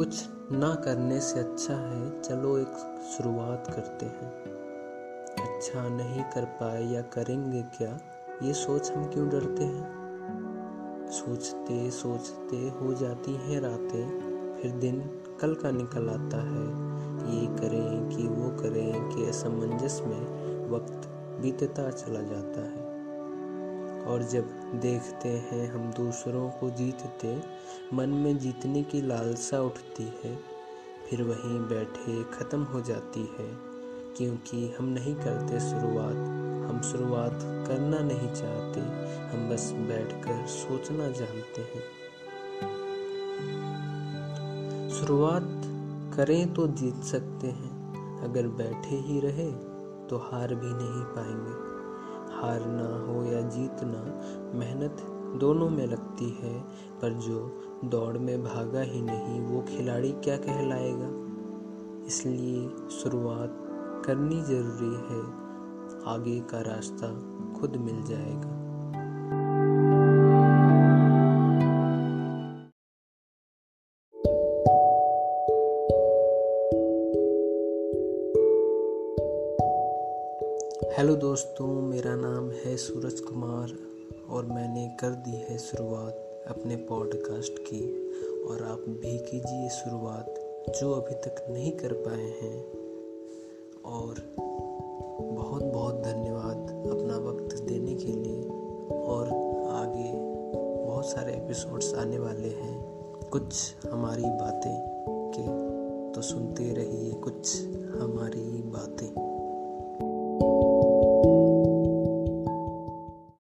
कुछ ना करने से अच्छा है चलो एक शुरुआत करते हैं। अच्छा नहीं कर पाए या करेंगे क्या, ये सोच हम क्यों डरते हैं। सोचते सोचते हो जाती हैं रातें, फिर दिन कल का निकल आता है। ये करें कि वो करें कि असमंजस में वक्त बीतता चला जाता है। और जब देखते हैं हम दूसरों को जीतते, मन में जीतने की लालसा उठती है, फिर वहीं बैठे ख़त्म हो जाती है। क्योंकि हम नहीं करते शुरुआत, हम शुरुआत करना नहीं चाहते, हम बस बैठकर सोचना जानते हैं। शुरुआत करें तो जीत सकते हैं, अगर बैठे ही रहे तो हार भी नहीं पाएंगे। हारना हो या जीतना, मेहनत दोनों में लगती है, पर जो दौड़ में भागा ही नहीं वो खिलाड़ी क्या कहलाएगा। इसलिए शुरुआत करनी जरूरी है, आगे का रास्ता खुद मिल जाएगा। हेलो दोस्तों, मेरा नाम है सूरज कुमार और मैंने कर दी है शुरुआत अपने पॉडकास्ट की। और आप भी कीजिए शुरुआत जो अभी तक नहीं कर पाए हैं। और बहुत बहुत धन्यवाद अपना वक्त देने के लिए। और आगे बहुत सारे एपिसोड्स आने वाले हैं कुछ हमारी बातें के, तो सुनते रहिए कुछ हमारी बातें।